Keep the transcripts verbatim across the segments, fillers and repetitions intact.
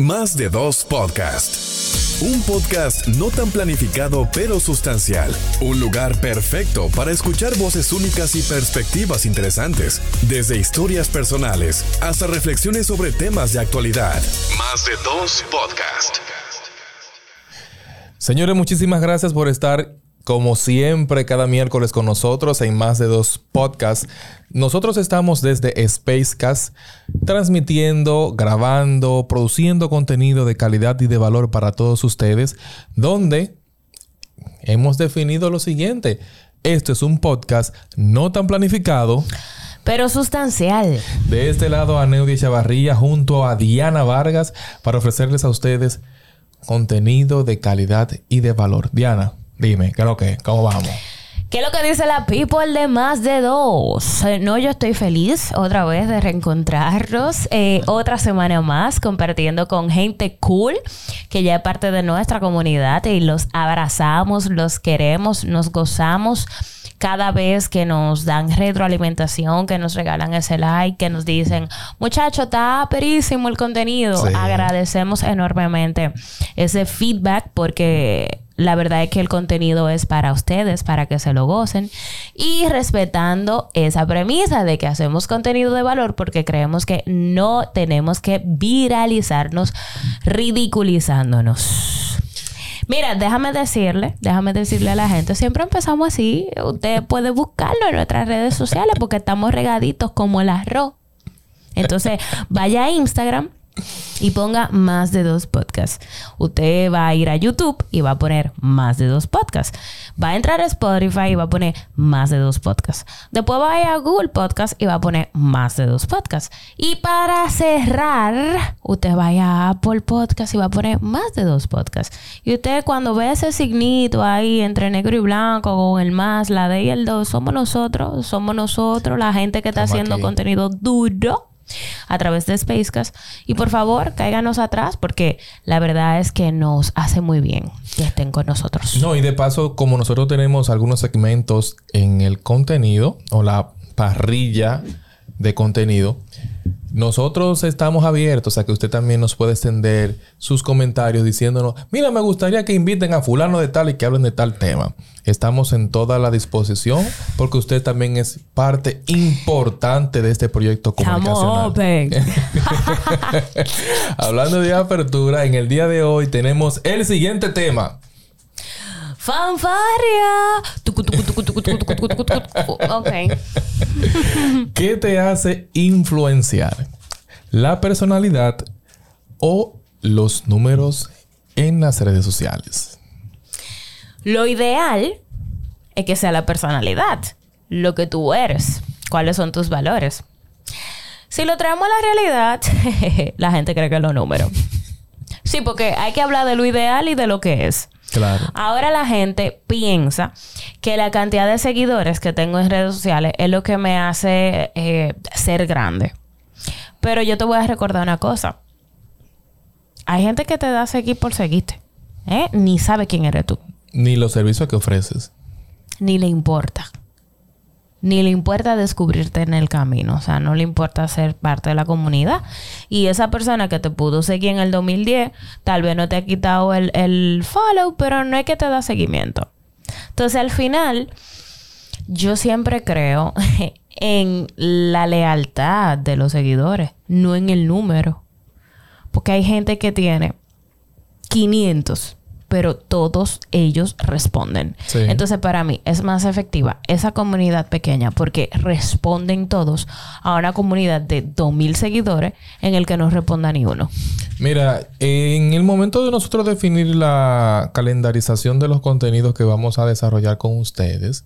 Más de dos podcasts. Un podcast no tan planificado pero sustancial. Un lugar perfecto para escuchar voces únicas y perspectivas interesantes. Desde historias personales hasta reflexiones sobre temas de actualidad. Más de dos podcasts. Señores, muchísimas gracias por estar como siempre cada miércoles con nosotros en Más de dos podcasts. Nosotros estamos desde SpaceCast transmitiendo, grabando, produciendo contenido de calidad y de valor para todos ustedes, donde hemos definido lo siguiente. Esto es un podcast no tan planificado, pero sustancial. De este lado, Aneudy de Chavarría junto a Diana Vargas para ofrecerles a ustedes contenido de calidad y de valor. Diana, dime, ¿qué es lo que? ¿Cómo vamos? ¿Qué es lo que dice la people de Más de Dos? No, yo estoy feliz otra vez de reencontrarnos. Eh, otra semana más compartiendo con gente cool que ya es parte de nuestra comunidad y los abrazamos, los queremos, nos gozamos cada vez que nos dan retroalimentación, que nos regalan ese like, que nos dicen, muchacho, está perísimo el contenido. Sí. Agradecemos enormemente ese feedback porque la verdad es que el contenido es para ustedes, para que se lo gocen. Y respetando esa premisa de que hacemos contenido de valor porque creemos que no tenemos que viralizarnos ridiculizándonos. Mira, déjame decirle, déjame decirle a la gente, siempre empezamos así. Usted puede buscarlo en nuestras redes sociales porque estamos regaditos como el arroz. Entonces, vaya a Instagram y ponga Más de Dos Podcasts. Usted va a ir a YouTube y va a poner Más de Dos Podcasts. Va a entrar a Spotify y va a poner Más de Dos Podcasts. Después va a ir a Google Podcasts y va a poner Más de Dos Podcasts. Y para cerrar, usted va a ir a Apple Podcasts y va a poner Más de Dos Podcasts. Y usted cuando ve ese signito ahí entre negro y blanco con el más, la D y el dos, somos nosotros, somos nosotros, la gente que está Como haciendo aquí. Contenido duro a través de SpaceCast. Y por favor, cáiganos atrás porque la verdad es que nos hace muy bien que estén con nosotros. No, y de paso, como nosotros tenemos algunos segmentos en el contenido o la parrilla de contenido, nosotros estamos abiertos a que usted también nos puede extender sus comentarios diciéndonos, mira, me gustaría que inviten a fulano de tal y que hablen de tal tema. Estamos en toda la disposición porque usted también es parte importante de este proyecto comunicacional. Open. Hablando de apertura, en el día de hoy tenemos el siguiente tema. ¡Fanfarria! Ok. ¿Qué te hace influenciar? ¿La personalidad o los números en las redes sociales? Lo ideal es que sea la personalidad, lo que tú eres, cuáles son tus valores. Si lo traemos a la realidad, jejeje, la gente cree que es los números. Sí, porque hay que hablar de lo ideal y de lo que es. Claro. Ahora la gente piensa que la cantidad de seguidores que tengo en redes sociales es lo que me hace eh, ser grande. Pero yo te voy a recordar una cosa. Hay gente que te da seguir por seguirte. ¿eh? Ni sabe quién eres tú. Ni los servicios que ofreces. Ni le importa. Ni le importa descubrirte en el camino. O sea, no le importa ser parte de la comunidad. Y esa persona que te pudo seguir en el dos mil diez, tal vez no te ha quitado el, el follow, pero no es que te da seguimiento. Entonces, al final, yo siempre creo en la lealtad de los seguidores, no en el número. Porque hay gente que tiene quinientos, pero todos ellos responden. Sí. Entonces, para mí es más efectiva esa comunidad pequeña porque responden todos a una comunidad de dos mil seguidores en el que no responda ni uno. Mira, en el momento de nosotros definir la calendarización de los contenidos que vamos a desarrollar con ustedes,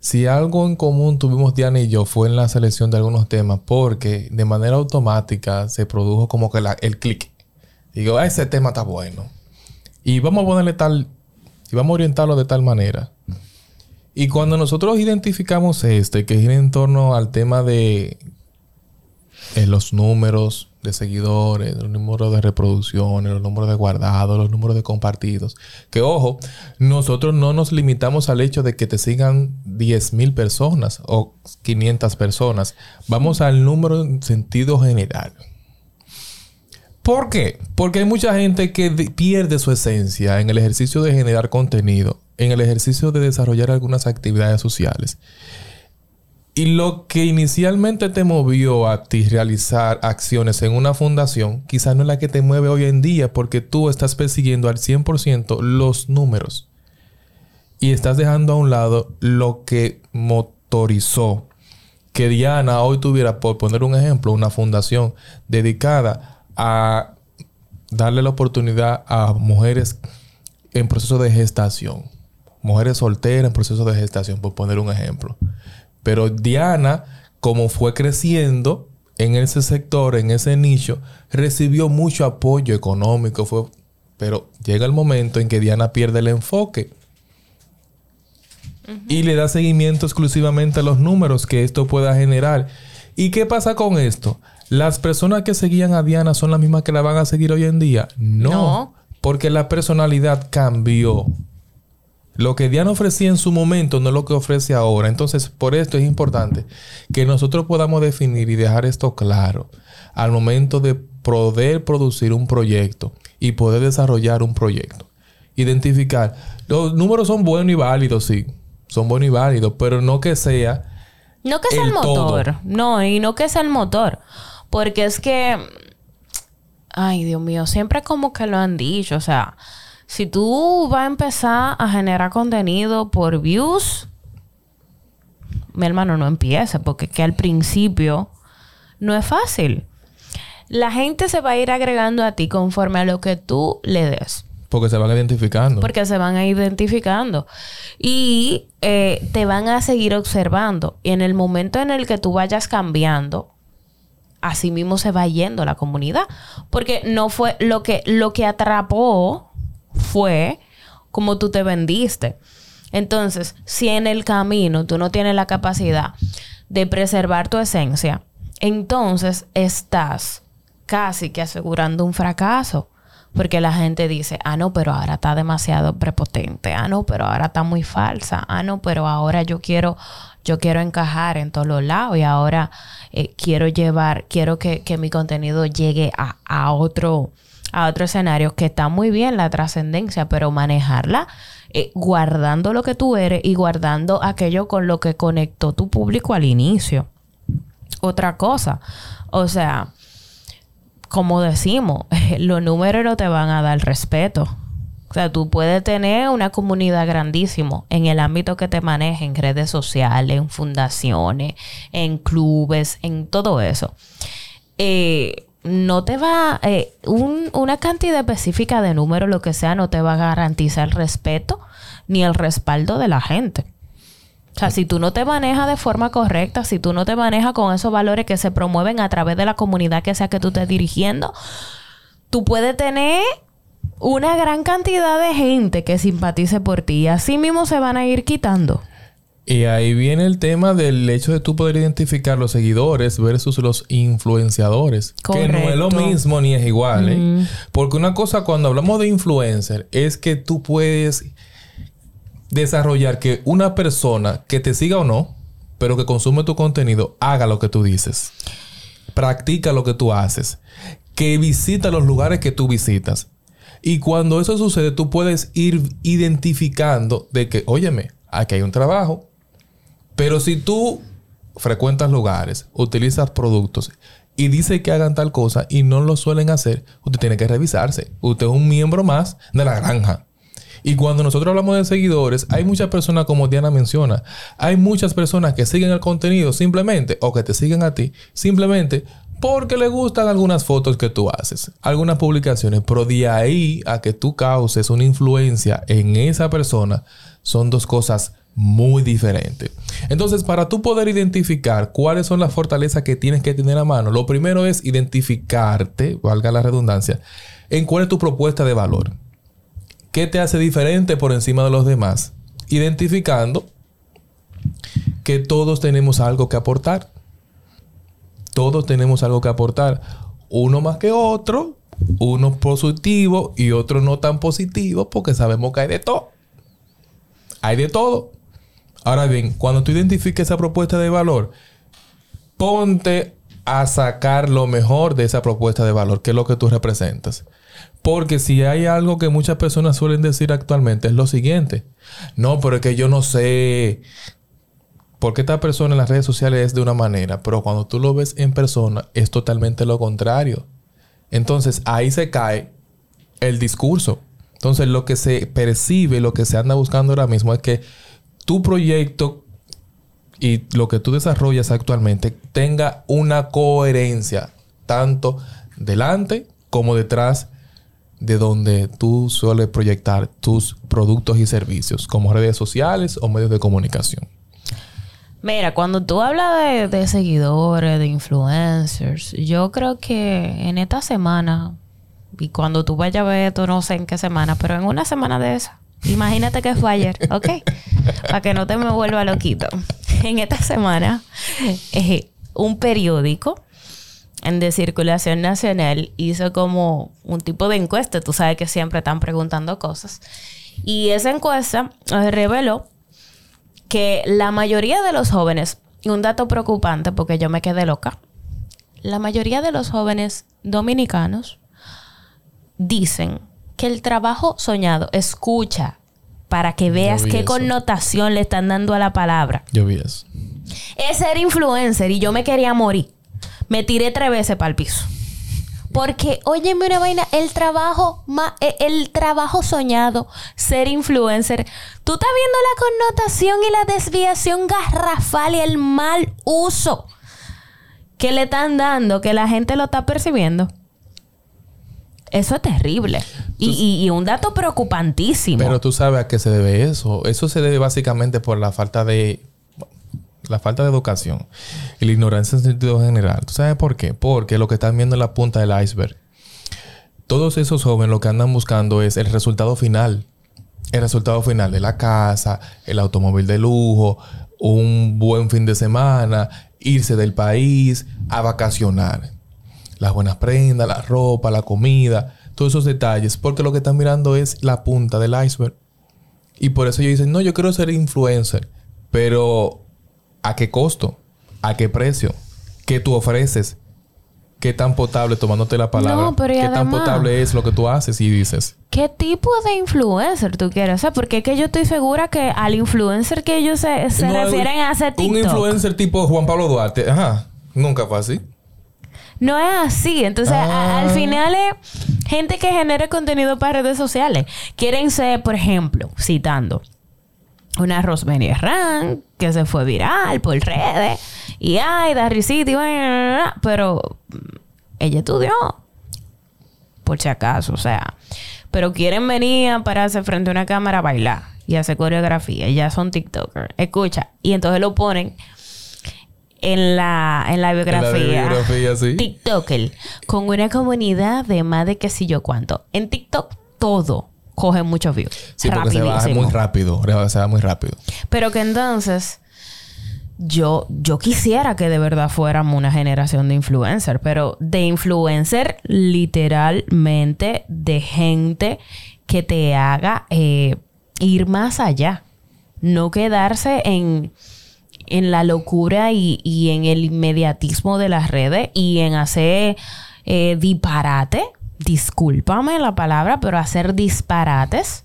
si algo en común tuvimos Diana y yo fue en la selección de algunos temas porque de manera automática se produjo como que la, el clic. Digo, ah, ese tema está bueno. Y vamos a ponerle tal... Y vamos a orientarlo de tal manera. Y cuando nosotros identificamos este, que gira en torno al tema de eh, los números de seguidores, los números de reproducciones, los números de guardados, los números de compartidos. Que, ojo, nosotros no nos limitamos al hecho de que te sigan diez mil personas o quinientas personas. Vamos al número en sentido general. ¿Por qué? Porque hay mucha gente que pierde su esencia en el ejercicio de generar contenido, en el ejercicio de desarrollar algunas actividades sociales. Y lo que inicialmente te movió a ti realizar acciones en una fundación, quizás no es la que te mueve hoy en día, porque tú estás persiguiendo al cien por ciento los números. Y estás dejando a un lado lo que motorizó que Diana hoy tuviera, por poner un ejemplo, una fundación dedicada a darle la oportunidad a mujeres en proceso de gestación. Mujeres solteras en proceso de gestación, por poner un ejemplo. Pero Diana, como fue creciendo en ese sector, en ese nicho, recibió mucho apoyo económico. Fue... Pero llega el momento en que Diana pierde el enfoque. Uh-huh. Y le da seguimiento exclusivamente a los números que esto pueda generar. ¿Y qué pasa con esto? ¿Las personas que seguían a Diana son las mismas que la van a seguir hoy en día? No, no, porque la personalidad cambió. Lo que Diana ofrecía en su momento no es lo que ofrece ahora. Entonces, por esto es importante que nosotros podamos definir y dejar esto claro al momento de poder producir un proyecto y poder desarrollar un proyecto. Identificar. Los números son buenos y válidos, sí. Son buenos y válidos, pero no que sea... No que sea el, el motor. Todo. No, y no que sea el motor. Porque es que, ay Dios mío, siempre como que lo han dicho. O sea, si tú vas a empezar a generar contenido por views, mi hermano, no empieza. Porque es que al principio no es fácil. La gente se va a ir agregando a ti conforme a lo que tú le des. Porque se van identificando. Porque se van a identificando. Y eh, te van a seguir observando. Y en el momento en el que tú vayas cambiando... Así mismo se va yendo la comunidad. Porque no fue... Lo que, lo que atrapó fue como tú te vendiste. Entonces, si en el camino tú no tienes la capacidad de preservar tu esencia, entonces estás casi que asegurando un fracaso. Porque la gente dice, ah, no, pero ahora está demasiado prepotente. Ah, no, pero ahora está muy falsa. Ah, no, pero ahora yo quiero... Yo quiero encajar en todos los lados y ahora eh, quiero llevar, quiero que, que mi contenido llegue a, a otro, a otro escenario, que está muy bien la trascendencia, pero manejarla eh, guardando lo que tú eres y guardando aquello con lo que conectó tu público al inicio. Otra cosa, o sea, como decimos, los números no te van a dar respeto. O sea, tú puedes tener una comunidad grandísima en el ámbito que te manejes, en redes sociales, en fundaciones, en clubes, en todo eso. Eh, no te va... Eh, un, una cantidad específica de números, lo que sea, no te va a garantizar el respeto ni el respaldo de la gente. O sea, si tú no te manejas de forma correcta, si tú no te manejas con esos valores que se promueven a través de la comunidad que sea que tú estés dirigiendo, tú puedes tener... una gran cantidad de gente que simpatice por ti. Así mismo se van a ir quitando. Y ahí viene el tema del hecho de tú poder identificar los seguidores versus los influenciadores. Correcto. Que no es lo mismo ni es igual, ¿eh? Mm. Porque una cosa cuando hablamos de influencer es que tú puedes desarrollar que una persona que te siga o no, pero que consume tu contenido, haga lo que tú dices. Practica lo que tú haces. Que visita los lugares que tú visitas. Y cuando eso sucede, tú puedes ir identificando de que, óyeme, aquí hay un trabajo. Pero si tú frecuentas lugares, utilizas productos y dices que hagan tal cosa y no lo suelen hacer, usted tiene que revisarse. Usted es un miembro más de la granja. Y cuando nosotros hablamos de seguidores, hay muchas personas, como Diana menciona, hay muchas personas que siguen el contenido simplemente, o que te siguen a ti, simplemente... porque le gustan algunas fotos que tú haces, algunas publicaciones, pero de ahí a que tú causes una influencia en esa persona, son dos cosas muy diferentes. Entonces, para tú poder identificar cuáles son las fortalezas que tienes que tener a mano, lo primero es identificarte, valga la redundancia, en cuál es tu propuesta de valor. ¿Qué te hace diferente por encima de los demás? Identificando que todos tenemos algo que aportar. Todos tenemos algo que aportar. Uno más que otro. Uno positivo y otro no tan positivo. Porque sabemos que hay de todo. Hay de todo. Ahora bien, cuando tú identifiques esa propuesta de valor, ponte a sacar lo mejor de esa propuesta de valor, que es lo que tú representas. Porque si hay algo que muchas personas suelen decir actualmente es lo siguiente. No, pero es que yo no sé por qué esta persona en las redes sociales es de una manera, pero cuando tú lo ves en persona es totalmente lo contrario. Entonces ahí se cae el discurso. Entonces lo que se percibe, lo que se anda buscando ahora mismo es que tu proyecto y lo que tú desarrollas actualmente tenga una coherencia tanto delante como detrás de donde tú sueles proyectar tus productos y servicios, como redes sociales o medios de comunicación. Mira, cuando tú hablas de, de seguidores, de influencers, yo creo que en esta semana, y cuando tú vayas a ver esto, no sé en qué semana, pero en una semana de esa, imagínate que fue ayer, ¿ok? Para que no te me vuelva loquito. En esta semana, eh, un periódico en de circulación nacional hizo como un tipo de encuesta. Tú sabes que siempre están preguntando cosas. Y esa encuesta reveló que la mayoría de los jóvenes, un dato preocupante porque yo me quedé loca, la mayoría de los jóvenes dominicanos dicen que el trabajo soñado, escucha, para que veas qué eso. Connotación le están dando a la palabra. Yo vi eso. Es ser influencer y yo me quería morir. Me tiré tres veces para el piso. Porque, óyeme una vaina, el trabajo ma- el trabajo soñado, ser influencer. Tú estás viendo la connotación y la desviación garrafal y el mal uso que le están dando, que la gente lo está percibiendo. Eso es terrible. Entonces, y, y, y un dato preocupantísimo. Pero tú sabes a qué se debe eso. Eso se debe básicamente por la falta de... La falta de educación y la ignorancia en sentido general. ¿Tú sabes por qué? Porque lo que están viendo es la punta del iceberg. Todos esos jóvenes lo que andan buscando es el resultado final. El resultado final de la casa, el automóvil de lujo, un buen fin de semana, irse del país a vacacionar. Las buenas prendas, la ropa, la comida, todos esos detalles. Porque lo que están mirando es la punta del iceberg. Y por eso ellos dicen, no, yo quiero ser influencer. Pero... ¿a qué costo? ¿A qué precio? ¿Qué tú ofreces? ¿Qué tan potable, tomándote la palabra? No, pero ¿qué además, tan potable es lo que tú haces y dices? ¿Qué tipo de influencer tú quieres ser? Porque es que yo estoy segura que al influencer que ellos se, se no, refieren a hacer TikTok. Un influencer tipo Juan Pablo Duarte. Ajá. Nunca fue así. No es así. Entonces, ah. a, al final es gente que genera contenido para redes sociales. Quieren ser, por ejemplo, citando... una Rosemary Rank que se fue viral por redes. Y ay, Darry City. Pero ella estudió. Por si acaso, o sea. Pero quieren venir a pararse frente a una cámara a bailar. Y hacer coreografía. Y ya son TikTokers. Escucha. Y entonces lo ponen en la, en la biografía. En la biografía, sí. TikToker. Con una comunidad de más de qué sé yo cuánto. En TikTok todo coge muchos views. Sí, porque se baja muy rápido. Se baja muy rápido. Pero que entonces... Yo, yo quisiera que de verdad fuéramos una generación de influencer. Pero de influencer literalmente de gente que te haga eh, ir más allá. No quedarse en... en la locura y, y en el inmediatismo de las redes. Y en hacer eh, disparate. Discúlpame la palabra, pero hacer disparates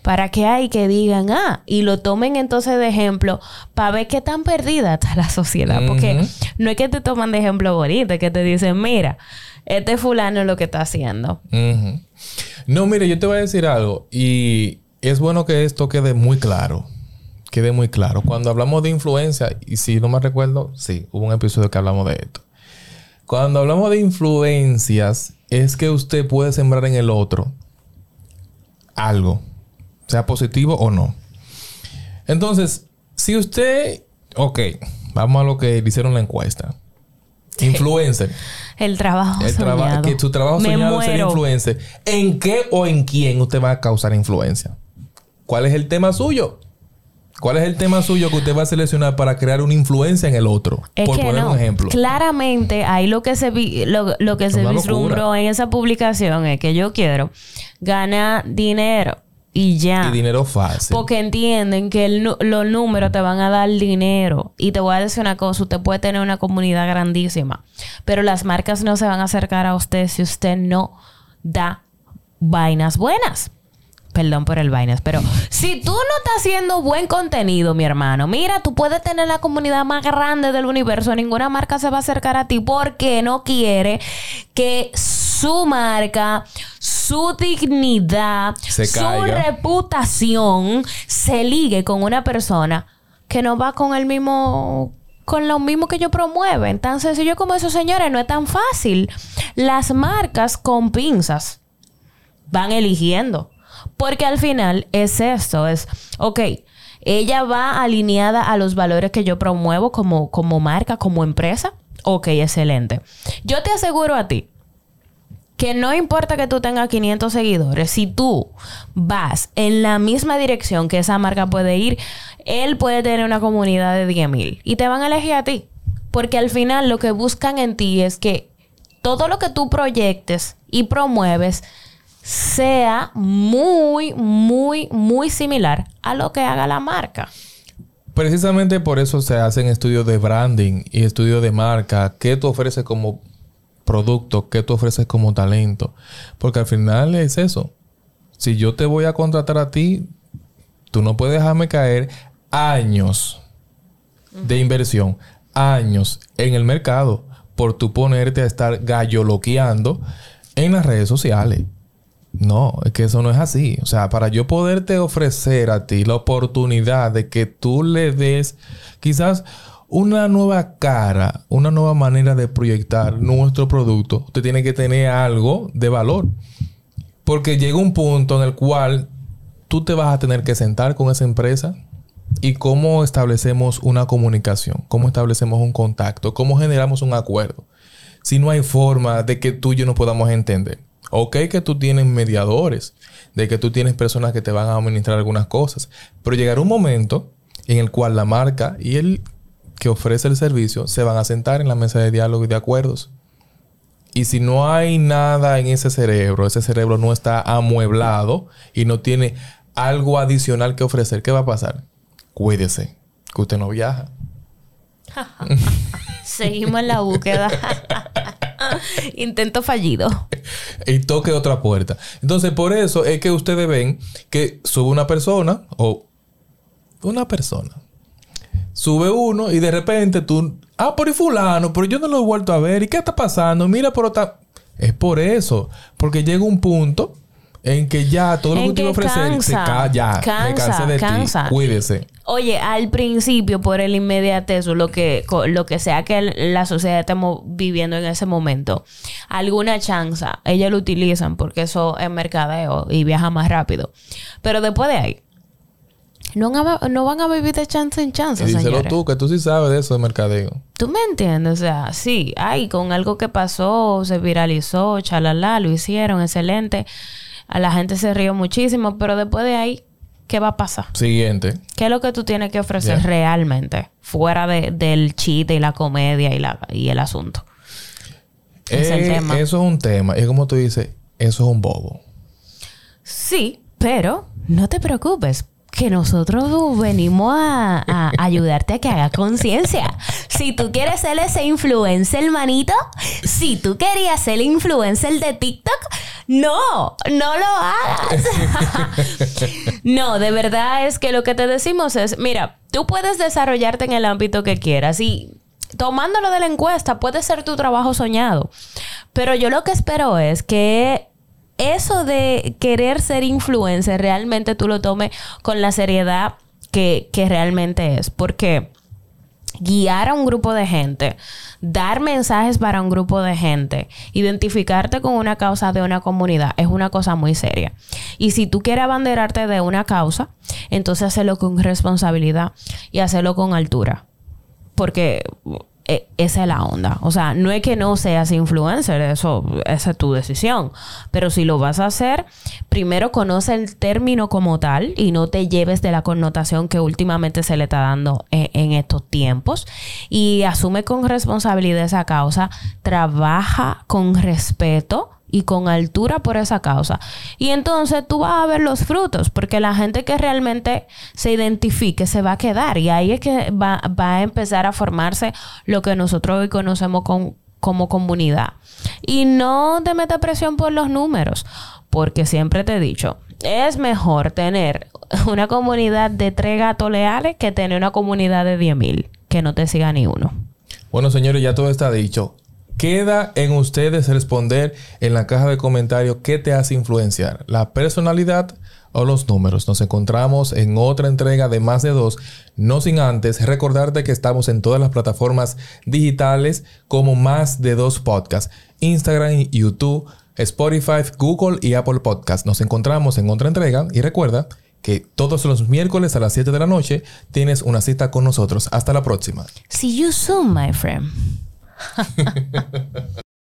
para que hay que digan, ah, y lo tomen entonces de ejemplo para ver qué tan perdida está la sociedad. Uh-huh. Porque no es que te toman de ejemplo bonito, es que te dicen, mira, este fulano es lo que está haciendo. Uh-huh. No, mire, yo te voy a decir algo y es bueno que esto quede muy claro. Quede muy claro. Cuando hablamos de influencia, y si no me recuerdo, sí, hubo un episodio que hablamos de esto. Cuando hablamos de influencias, es que usted puede sembrar en el otro algo, sea positivo o no. Entonces, si usted... Ok, vamos a lo que hicieron en la encuesta. Influencer. El trabajo el traba- soñado. Que su trabajo Me soñado es ser influencer. ¿En qué o en quién usted va a causar influencia? ¿Cuál es el tema suyo? ¿Cuál es el tema suyo que usted va a seleccionar para crear una influencia en el otro? Es por poner no. un ejemplo. Claramente, ahí lo que se vi, lo, lo que es se vislumbró en esa publicación es que yo quiero ganar dinero. y ya. Y dinero fácil. Porque entienden que el, los números te van a dar dinero. Y te voy a decir una cosa, usted puede tener una comunidad grandísima, pero las marcas no se van a acercar a usted si usted no da vainas buenas. Perdón por el vainas, pero si tú no estás haciendo buen contenido, mi hermano, mira, tú puedes tener la comunidad más grande del universo. Ninguna marca se va a acercar a ti porque no quiere que su marca, su dignidad, se su caiga. reputación se ligue con una persona que no va con el mismo... con lo mismo que yo promueven. Tan sencillo como eso, señores. No es tan fácil. Las marcas con pinzas van eligiendo. Porque al final es esto, es, ok, ella va alineada a los valores que yo promuevo como, como marca, como empresa. Ok, excelente. Yo te aseguro a ti que no importa que tú tengas quinientos seguidores, si tú vas en la misma dirección que esa marca puede ir, él puede tener una comunidad de diez mil y te van a elegir a ti. Porque al final lo que buscan en ti es que todo lo que tú proyectes y promueves sea muy, muy, muy similar a lo que haga la marca. Precisamente por eso se hacen estudios de branding y estudios de marca. ¿Qué tú ofreces como producto? ¿Qué tú ofreces como talento? Porque al final es eso. Si yo te voy a contratar a ti, tú no puedes dejarme caer años uh-huh. de inversión, años en el mercado por tú ponerte a estar galloloqueando en las redes sociales. No, es que eso no es así. O sea, para yo poderte ofrecer a ti la oportunidad de que tú le des quizás una nueva cara, una nueva manera de proyectar nuestro producto, usted tiene que tener algo de valor. Porque llega un punto en el cual tú te vas a tener que sentar con esa empresa y cómo establecemos una comunicación, cómo establecemos un contacto, cómo generamos un acuerdo. Si no hay forma de que tú y yo nos podamos entender. Ok, que tú tienes mediadores, de que tú tienes personas que te van a administrar algunas cosas, pero llegará un momento en el cual la marca y el que ofrece el servicio se van a sentar en la mesa de diálogo y de acuerdos. Y si no hay nada en ese cerebro, ese cerebro no está amueblado y no tiene algo adicional que ofrecer, ¿qué va a pasar? Cuídese, que usted no viaja. Seguimos en la búsqueda. Intento fallido. Y toque otra puerta. Entonces, por eso es que ustedes ven que sube una persona o una persona. Sube uno y de repente tú... Ah, pero y fulano, pero yo no lo he vuelto a ver. ¿Y qué está pasando? Mira, pero está... Es por eso. Porque llega un punto en que ya todo lo que te iba a ofrecer se calla. Cansa, me cansé de cansa. ti. Cuídese. Oye, al principio, por el inmediatez, lo que, lo que sea que la sociedad estemos viviendo en ese momento, alguna chanza, ellos lo utilizan porque eso es mercadeo y viaja más rápido. Pero después de ahí, no, no van a vivir de chance en chance, y díselo, señores. Tú, que tú sí sabes de eso de mercadeo. ¿Tú me entiendes? O sea, sí, ay, con algo que pasó, se viralizó, chalala, lo hicieron, excelente. A la gente se rió muchísimo, pero después de ahí, ¿qué va a pasar? Siguiente. ¿Qué es lo que tú tienes que ofrecer yeah. realmente? Fuera de, del chiste y la comedia y, la, y el asunto. Es eh, el tema. Eso es un tema. Es como tú dices, eso es un bobo. Sí, pero no te preocupes. Que nosotros venimos a, a ayudarte a que hagas conciencia. Si tú quieres ser ese influencer, manito, si tú querías ser influencer de TikTok, no, no lo hagas. No, de verdad es que lo que te decimos es, mira, tú puedes desarrollarte en el ámbito que quieras y tomándolo de la encuesta puede ser tu trabajo soñado. Pero yo lo que espero es que... eso de querer ser influencer, realmente tú lo tomes con la seriedad que, que realmente es. Porque guiar a un grupo de gente, dar mensajes para un grupo de gente, identificarte con una causa de una comunidad es una cosa muy seria. Y si tú quieres abanderarte de una causa, entonces hacerlo con responsabilidad y hacerlo con altura. Porque... esa es la onda. O sea, no es que no seas influencer. Eso, esa es tu decisión. Pero si lo vas a hacer, primero conoce el término como tal y no te lleves de la connotación que últimamente se le está dando en, en estos tiempos. Y asume con responsabilidad esa causa. Trabaja con respeto y con altura por esa causa. Y entonces tú vas a ver los frutos, porque la gente que realmente se identifique se va a quedar, y ahí es que va, va a empezar a formarse lo que nosotros hoy conocemos con, como comunidad. Y no te metas presión por los números, porque siempre te he dicho, es mejor tener una comunidad de tres gatos leales que tener una comunidad de diez mil que no te siga ni uno. Bueno, señores, ya todo está dicho. Queda en ustedes responder en la caja de comentarios qué te hace influenciar, la personalidad o los números. Nos encontramos en otra entrega de Más de Dos. No sin antes recordarte que estamos en todas las plataformas digitales como Más de Dos Podcast, Instagram, YouTube, Spotify, Google y Apple Podcast. Nos encontramos en otra entrega y recuerda que todos los miércoles a las siete de la noche tienes una cita con nosotros. Hasta la próxima. See you soon, my friend.